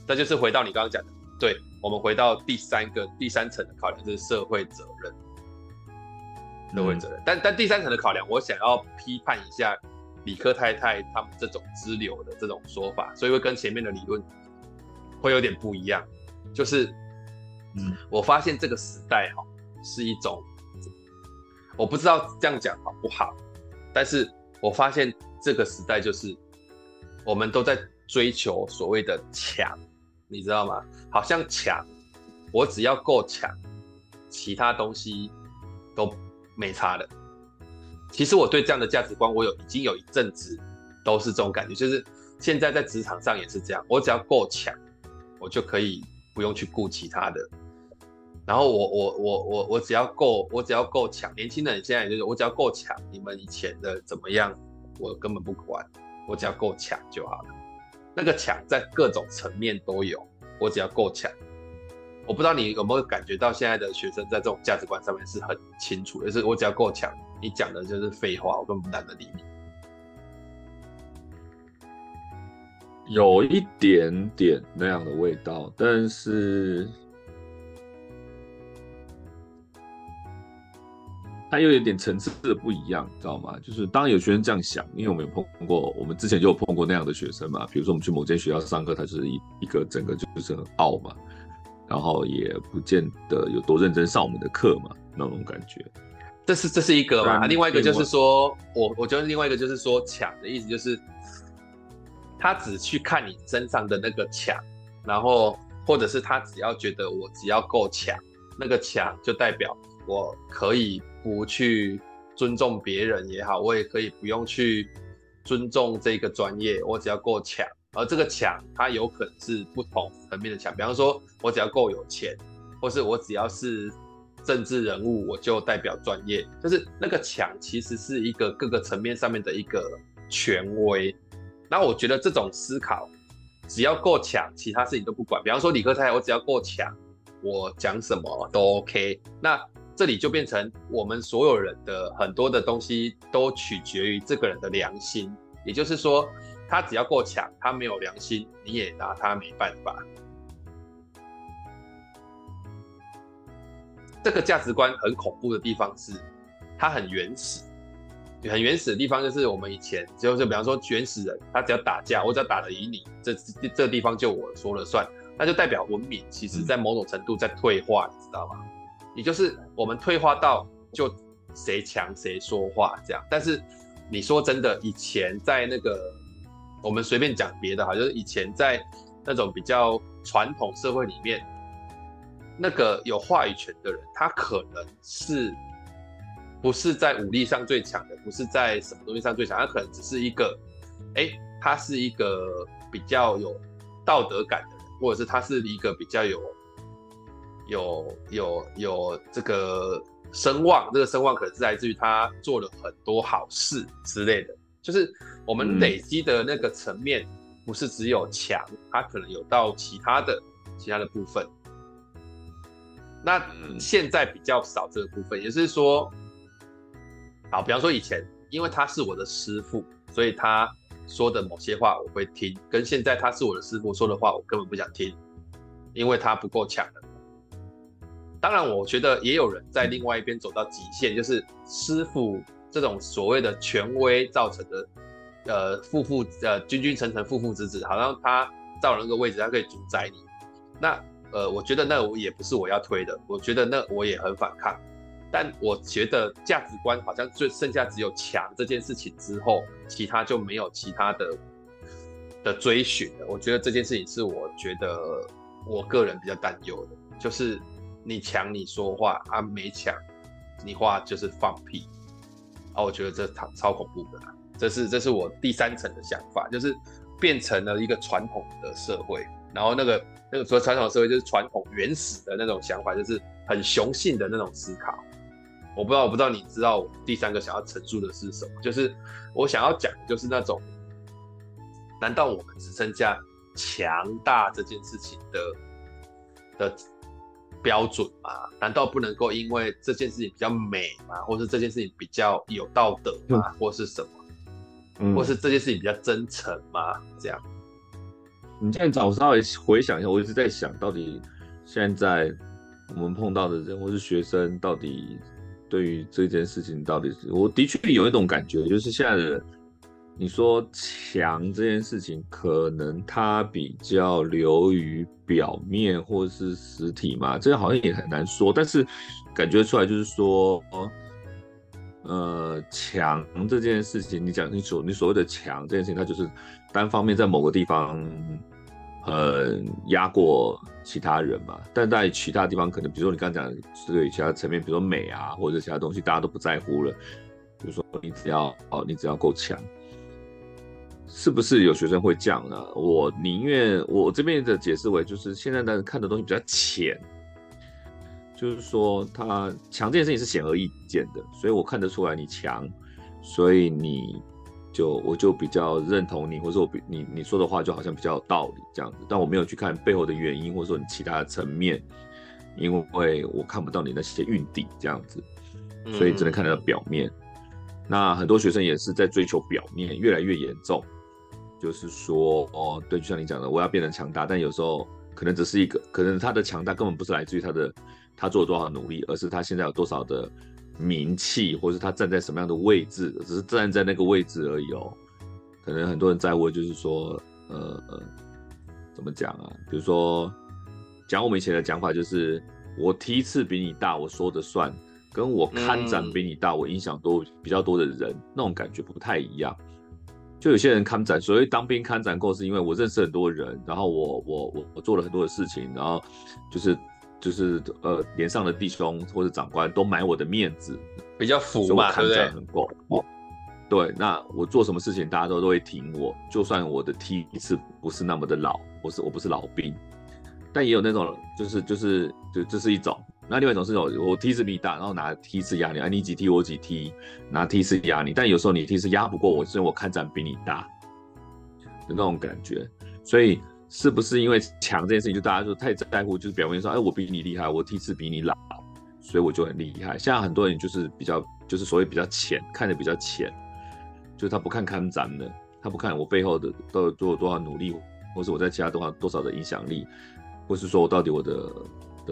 这就是回到你刚刚讲的，对我们回到第三层的考量，就是社会责任。社会责任，但第三层的考量，我想要批判一下理科太太他们这种支流的这种说法，所以会跟前面的理论会有点不一样。就是，我发现这个时代哈是一种，我不知道这样讲好不好，但是我发现。这个时代就是我们都在追求所谓的强，你知道吗？好像强，我只要够强，其他东西都没差了。其实我对这样的价值观，我已经有一阵子都是这种感觉，就是现在在职场上也是这样，我只要够强，我就可以不用去顾其他的。然后我只要够强，年轻人现在也就是我只要够强，你们以前的怎么样？我根本不管，我只要够强就好了。那个强在各种层面都有，我只要够强。我不知道你有没有感觉到现在的学生在这种价值观上面是很清楚的，就是我只要够强，你讲的就是废话，我根本懒得理你。有一点点那样的味道，但是它又有点层次的不一样，你知道吗？就是当有学生这样想，因为我们有碰过，我们之前就有碰过那样的学生嘛。比如说我们去某间学校上课，他就是一个整个就是很傲嘛，然后也不见得有多认真上我们的课嘛，那种感觉。这是一个嘛，另外一个就是说，我觉得另外一个就是说，抢的意思就是，他只去看你身上的那个强，然后或者是他只要觉得我只要够强，那个强就代表我可以不去尊重别人也好，我也可以不用去尊重这个专业，我只要够强。而这个强它有可能是不同层面的强，比方说我只要够有钱，或是我只要是政治人物我就代表专业，就是那个强其实是一个各个层面上面的一个权威。那我觉得这种思考，只要够强其他事情都不管，比方说理科太太我只要够强我讲什么都 OK。 那这里就变成我们所有人的很多的东西都取决于这个人的良心，也就是说他只要够强，他没有良心你也拿他没办法。这个价值观很恐怖的地方是它很原始，很原始的地方就是我们以前就是比方说原始人他只要打架，我只要打得赢你， 这地方就我说了算，那就代表文明其实在某种程度在退化，你知道吗？也就是我们退化到就谁强谁说话这样。但是你说真的，以前在那个我们随便讲别的好，就是以前在那种比较传统社会里面，那个有话语权的人他可能是不是在武力上最强的，不是在什么东西上最强，他可能只是一个他是一个比较有道德感的人，或者是他是一个比较有这个声望，这个声望可能是来自于他做了很多好事之类的。就是我们累积的那个层面不是只有强，它可能有到其他的部分。那现在比较少这个部分，也就是说，好，比方说以前因为他是我的师父，所以他说的某些话我会听，跟现在他是我的师父说的话我根本不想听，因为他不够强了。当然我觉得也有人在另外一边走到极限，就是师父这种所谓的权威造成的君君臣臣父父子子，好像他到了那个位置他可以主宰你。那我觉得那也不是我要推的，我觉得那我也很反抗。但我觉得价值观好像最剩下只有强这件事情之后，其他就没有其他的追寻了。我觉得这件事情是我觉得我个人比较担忧的，就是你强你说话啊，没强你话就是放屁啊，我觉得这超恐怖的啦。这是我第三层的想法，就是变成了一个传统的社会，然后那个所谓传统社会就是传统原始的那种想法，就是很雄性的那种思考。我不知道你知道我第三个想要陈述的是什么，就是我想要讲的就是那种，难道我们只剩下强大这件事情的标准吗？难道不能够因为这件事情比较美吗？或是这件事情比较有道德吗？或是什么？或是这件事情比较真诚吗？这样。你现在早上回想一下，我一直在想到底现在我们碰到的人或是学生到底对于这件事情到底是，我的确有一种感觉，就是现在的你说强这件事情，可能它比较流于表面或是实体嘛，这好像也很难说，但是感觉出来就是说，强这件事情，你所谓的强这件事情，它就是单方面在某个地方压过其他人嘛，但在其他地方可能，比如说你刚刚讲对其他层面，比如说美啊或者其他东西，大家都不在乎了，比如说你只要够强。是不是有学生会这样呢？我宁愿我这边的解释为，就是现在的看的东西比较浅，就是说他强这件事情是显而易见的，所以我看得出来你强，所以我就比较认同你，或者你说的话就好像比较有道理这样子，但我没有去看背后的原因，或者说你其他的层面，因为我看不到你那些运底这样子，所以只能看得到表面。那很多学生也是在追求表面，越来越严重。就是说，对，就像你讲的，我要变得强大，但有时候可能只是一个，可能他的强大根本不是来自于他做了多少努力，而是他现在有多少的名气，或是他站在什么样的位置，只是站在那个位置而已哦。可能很多人在乎的就是说，怎么讲啊？比如说，讲我们以前的讲法就是，我梯次比你大，我说的算，跟我看展比你大，我影响比较多的人，那种感觉不太一样。就有些人看展，所谓当兵看展过，是因为我认识很多人，然后我做了很多的事情，然后就是连上的弟兄或者长官都买我的面子，比较服嘛，对不对？很够。对，那我做什么事情大家都会挺我，就算我的梯次不是那么的老，我不是老兵，但也有那种这是一种。那另外一种是我梯次比你大，然后拿梯次压你，你几梯我几梯，拿梯次压你。但有时候你梯次压不过我，所以我看展比你大的那种感觉。所以是不是因为强这件事情，就大家就太在乎，就是表面说，哎，我比你厉害，我梯次比你老，所以我就很厉害。现在很多人就是比较，就是所谓比较浅，看得比较浅，就是他不看看展的，他不看我背后的到底做多少努力，或是我在其他多少的影响力，或是说我到底我的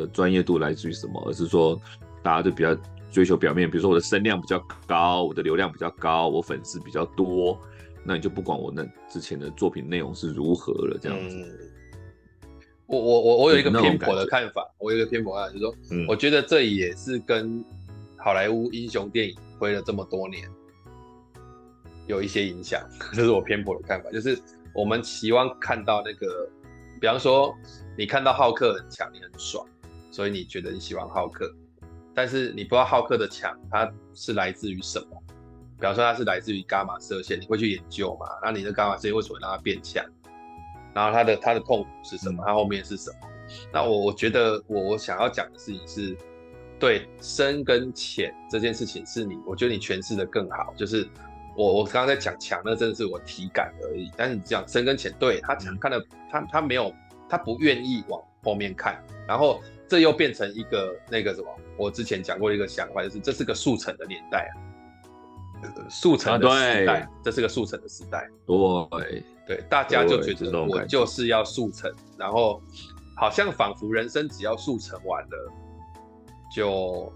专业度来自于什么，而是说大家就比较追求表面，比如说我的声量比较高，我的流量比较高，我粉丝比较多，那你就不管我那之前的作品内容是如何了，这样子。我有一个偏颇的看法，就是说，我觉得这也是跟好莱坞英雄电影推了这么多年有一些影响，这是我偏颇的看法，就是我们希望看到那个，比方说你看到浩克很强，你很爽。所以你觉得你喜欢浩克，但是你不知道浩克的强它是来自于什么？比方说它是来自于伽马射线，你会去研究嘛？那你的伽马射线为什么让它变强？然后它的痛苦是什么？它后面是什么？那我觉得我想要讲的事情是，对深跟浅这件事情是你，我觉得你诠释的更好。就是我刚刚在讲强，那真的是我体感而已。但是你讲深跟浅，对他强看的他没有，他不愿意往后面看，然后。这又变成一个那个什么，我之前讲过一个想法，就是这是个速成的年代啊，速成的时代，这是个速成的时代。对对，大家就觉得我就是要速成，然后好像仿佛人生只要速成完了，就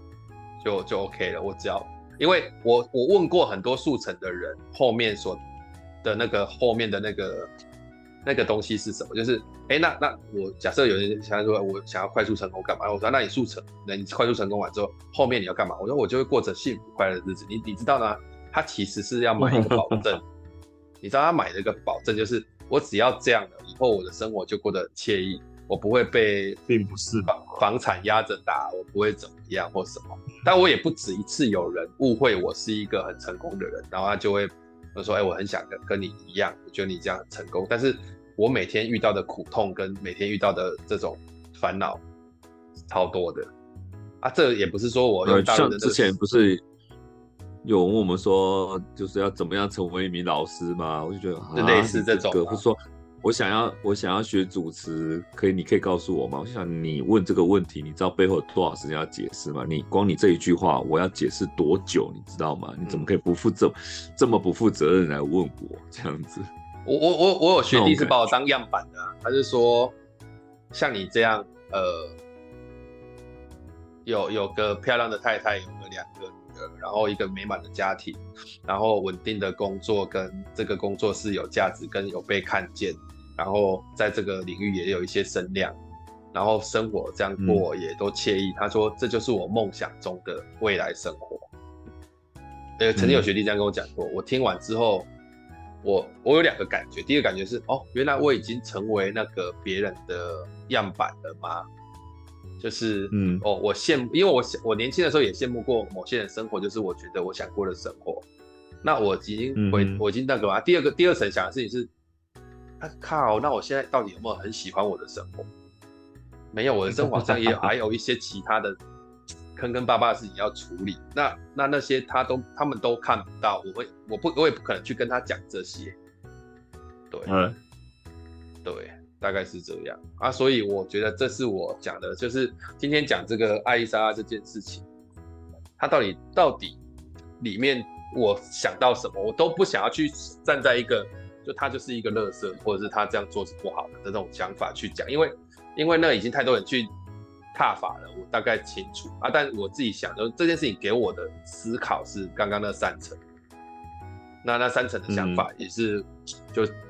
OK 了。我只要，因为我问过很多速成的人，后面所的那个后面的那个东西是什么？就是，那我假设有人想说，我想要快速成功干嘛？我说，那你速成，你快速成功完之后，后面你要干嘛？我说，我就会过着幸福快乐的日子。你知道呢？他其实是要买一个保证，你知道他买了一个保证，就是我只要这样了，以后我的生活就过得很惬意，我不会被并不是房产压着打，我不会怎么样或什么。但我也不止一次有人误会我是一个很成功的人，然后他就会。就说，我很想跟你一样，我觉得你这样很成功，但是我每天遇到的苦痛跟每天遇到的这种烦恼超多的啊！这也不是说我用大陆的、像之前不是有问我们说，就是要怎么样成为一名老师吗？我就觉得就类似这种，或者说我想要学主持，你可以告诉我吗？我想你问这个问题，你知道背后有多少时间要解释吗？你光你这一句话，我要解释多久，你知道吗？你怎么可以这么不负责任来问我这样子？我有学弟是把我当样板的啊，他就说像你这样，有个漂亮的太太，有个2个。然后一个美满的家庭，然后稳定的工作，跟这个工作是有价值跟有被看见，然后在这个领域也有一些声量，然后生活这样过也都惬意。他说这就是我梦想中的未来生活。曾经有学弟这样跟我讲过，我听完之后，我有2个感觉。第一个感觉是，原来我已经成为那个别人的样板了吗？就是，我羡慕，因为我年轻的时候也羡慕过某些人生活，就是我觉得我想过的生活。那我已经我已经那个嘛。第二层想的事情是，靠，那我现在到底有没有很喜欢我的生活？没有，我的生活上还有一些其他的坑坑巴巴的事情要处理。那些他们都看不到，我也不可能去跟他讲这些。对，对。大概是这样啊，所以我觉得这是我讲的，就是今天讲这个艾丽莎这件事情，它到底里面我想到什么，我都不想要去站在一个就他就是一个垃圾，或者是他这样做是不好的这种想法去讲，因为那已经太多人去踏法了，我大概清楚啊。但我自己想，就这件事情给我的思考是刚刚那3层，那3层的想法也是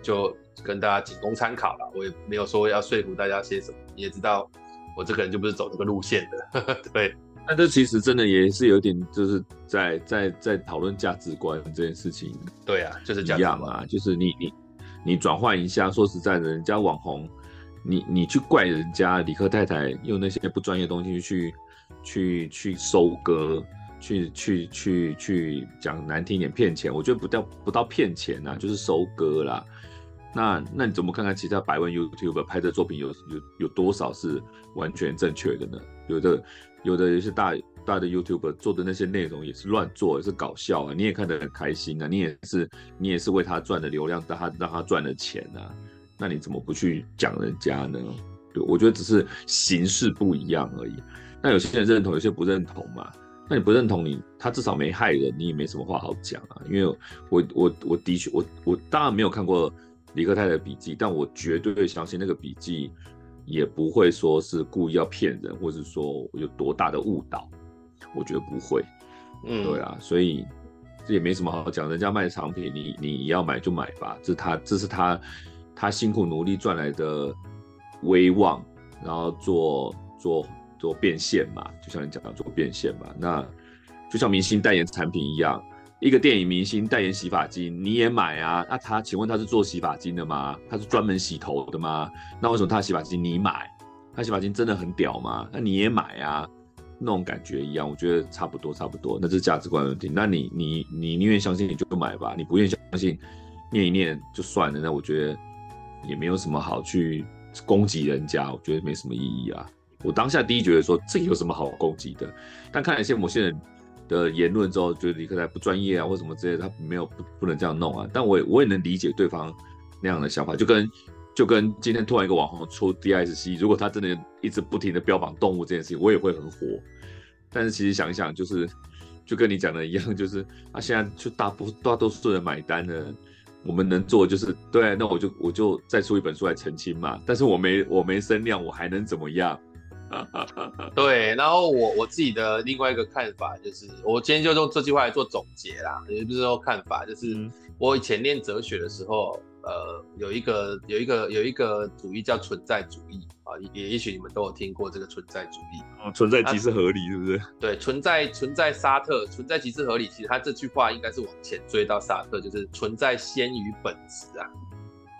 就跟大家仅供参考啦，我也没有说要说服大家些什么，你也知道我这个人就不是走这个路线的，对那这其实真的也是有点，就是在讨论价值观这件事情。对啊，就是价值观嘛，就是你转换一下。说实在的，人家网红，你去怪人家理科太太用那些不专业的东西去收割，去讲难听一点骗钱，我觉得不到骗钱啦，就是收割啦。那你怎么看看其他百万 YouTuber 拍的作品有多少是完全正确的呢？有些大的 YouTuber 做的那些内容也是乱做，也是搞笑啊，你也看得很开心啊，你也是为他赚的流量，让他赚的钱啊，那你怎么不去讲人家呢？对，我觉得只是形式不一样而已。那有些人认同，有些不认同嘛。那你不认同他至少没害人，你也没什么话好讲啊。因为我的确我当然没有看过理科太太的笔记，但我绝对相信那个笔记也不会说是故意要骗人，或是说有多大的误导，我觉得不会。嗯，对啊，所以这也没什么好讲。人家卖产品，你要买就买吧，这是他辛苦努力赚来的威望，然后做变现嘛，就像你讲的做变现嘛。那就像明星代言产品一样。一个电影明星代言洗发精，你也买啊？那他，请问他是做洗发精的吗？他是专门洗头的吗？那为什么他的洗发精你买？他洗发精真的很屌吗？那你也买啊？那种感觉一样，我觉得差不多，那是价值观问题。那你宁愿相信你就买吧，你不愿意相信，念一念就算了。那我觉得也没有什么好去攻击人家，我觉得没什么意义啊。我当下第一觉得说这有什么好攻击的，但看了一些某些人的言论之后，觉得理科太太不专业啊，或什么之类的，他没有 不能这样弄啊。但我也能理解对方那样的想法，就跟今天突然一个网红出 DSC， 如果他真的一直不停的标榜动物这件事情，我也会很火。但是其实想一想，就是就跟你讲的一样，就是啊，现在就大多数人买单了，我们能做的就是对，那我就再出一本书来澄清嘛。但是我没声量，我还能怎么样？对，然后我自己的另外一个看法就是，我今天就用这句话来做总结啦，也不是说看法，就是我以前念哲学的时候，有一个主义叫存在主义啊，也许你们都有听过这个存在主义。哦，存在即是合理，是不是？对，存在沙特，存在即是合理。其实他这句话应该是往前追到沙特，就是存在先于本质啊。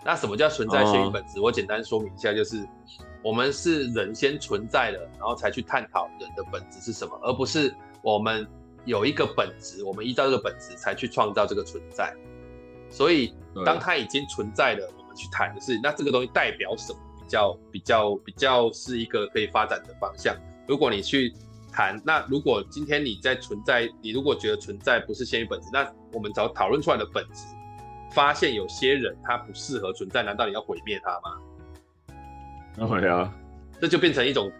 那什么叫存在先于本质？我简单说明一下，就是我们是人先存在了，然后才去探讨人的本质是什么，而不是我们有一个本质，我们依照这个本质才去创造这个存在。所以当它已经存在了，我们去谈的是那这个东西代表什么，比较是一个可以发展的方向。如果你去谈，那如果今天你在存在，你如果觉得存在不是先于本质，那我们讨论出来的本质，发现有些人他不适合存在，难道你要毁灭他吗？对啊，这就变成一种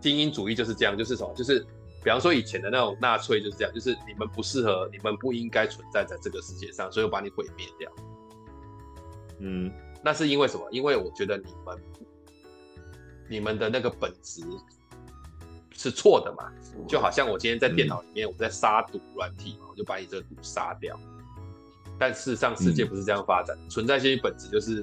精英主义，就是这样，就是什么？就是比方说以前的那种纳粹就是这样，就是你们不适合，你们不应该存在在这个世界上，所以我把你毁灭掉。嗯，那是因为什么？因为我觉得你们的那个本质是错的嘛。就好像我今天在电脑里面，我在杀毒软体嘛，我就把你这个毒杀掉。但事实上，世界不是这样发展。存在先于本质，就是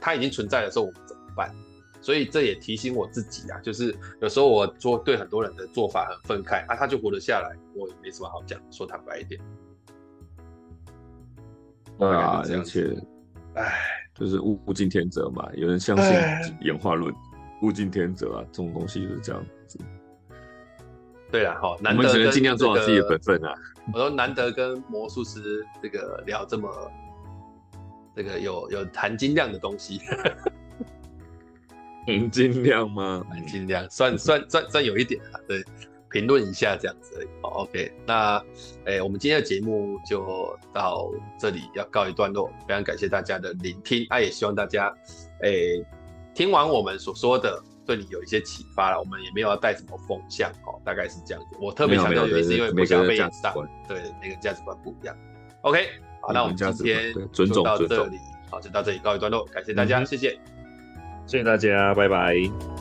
它已经存在的时候，我们怎么办？所以这也提醒我自己啊，就是有时候我对很多人的做法很愤慨啊，他就活得下来，我也没什么好讲。说坦白一点，对啊，而且，就是物竞天择嘛。有人相信演化论，物竞天择啊，这种东西就是这样子。对啦，好，难得我们只能尽量做好自己的本分啊。我说难得跟魔术师这个聊这么这个有含金量的东西，含金量吗？含金量算有一点啦，对，评论一下这样子而已。好 ，OK， 那我们今天的节目就到这里要告一段落，非常感谢大家的聆听，也希望大家听完我们所说的，对你有一些启发了，我们也没有要带什么风向哦，大概是这样子。我特别强调原因是因为不想被影响，对，每个价值观不一样。OK， 好，那我们今天就到这里，好，就到这里告一段落，感谢大家，谢谢，谢谢大家，拜拜。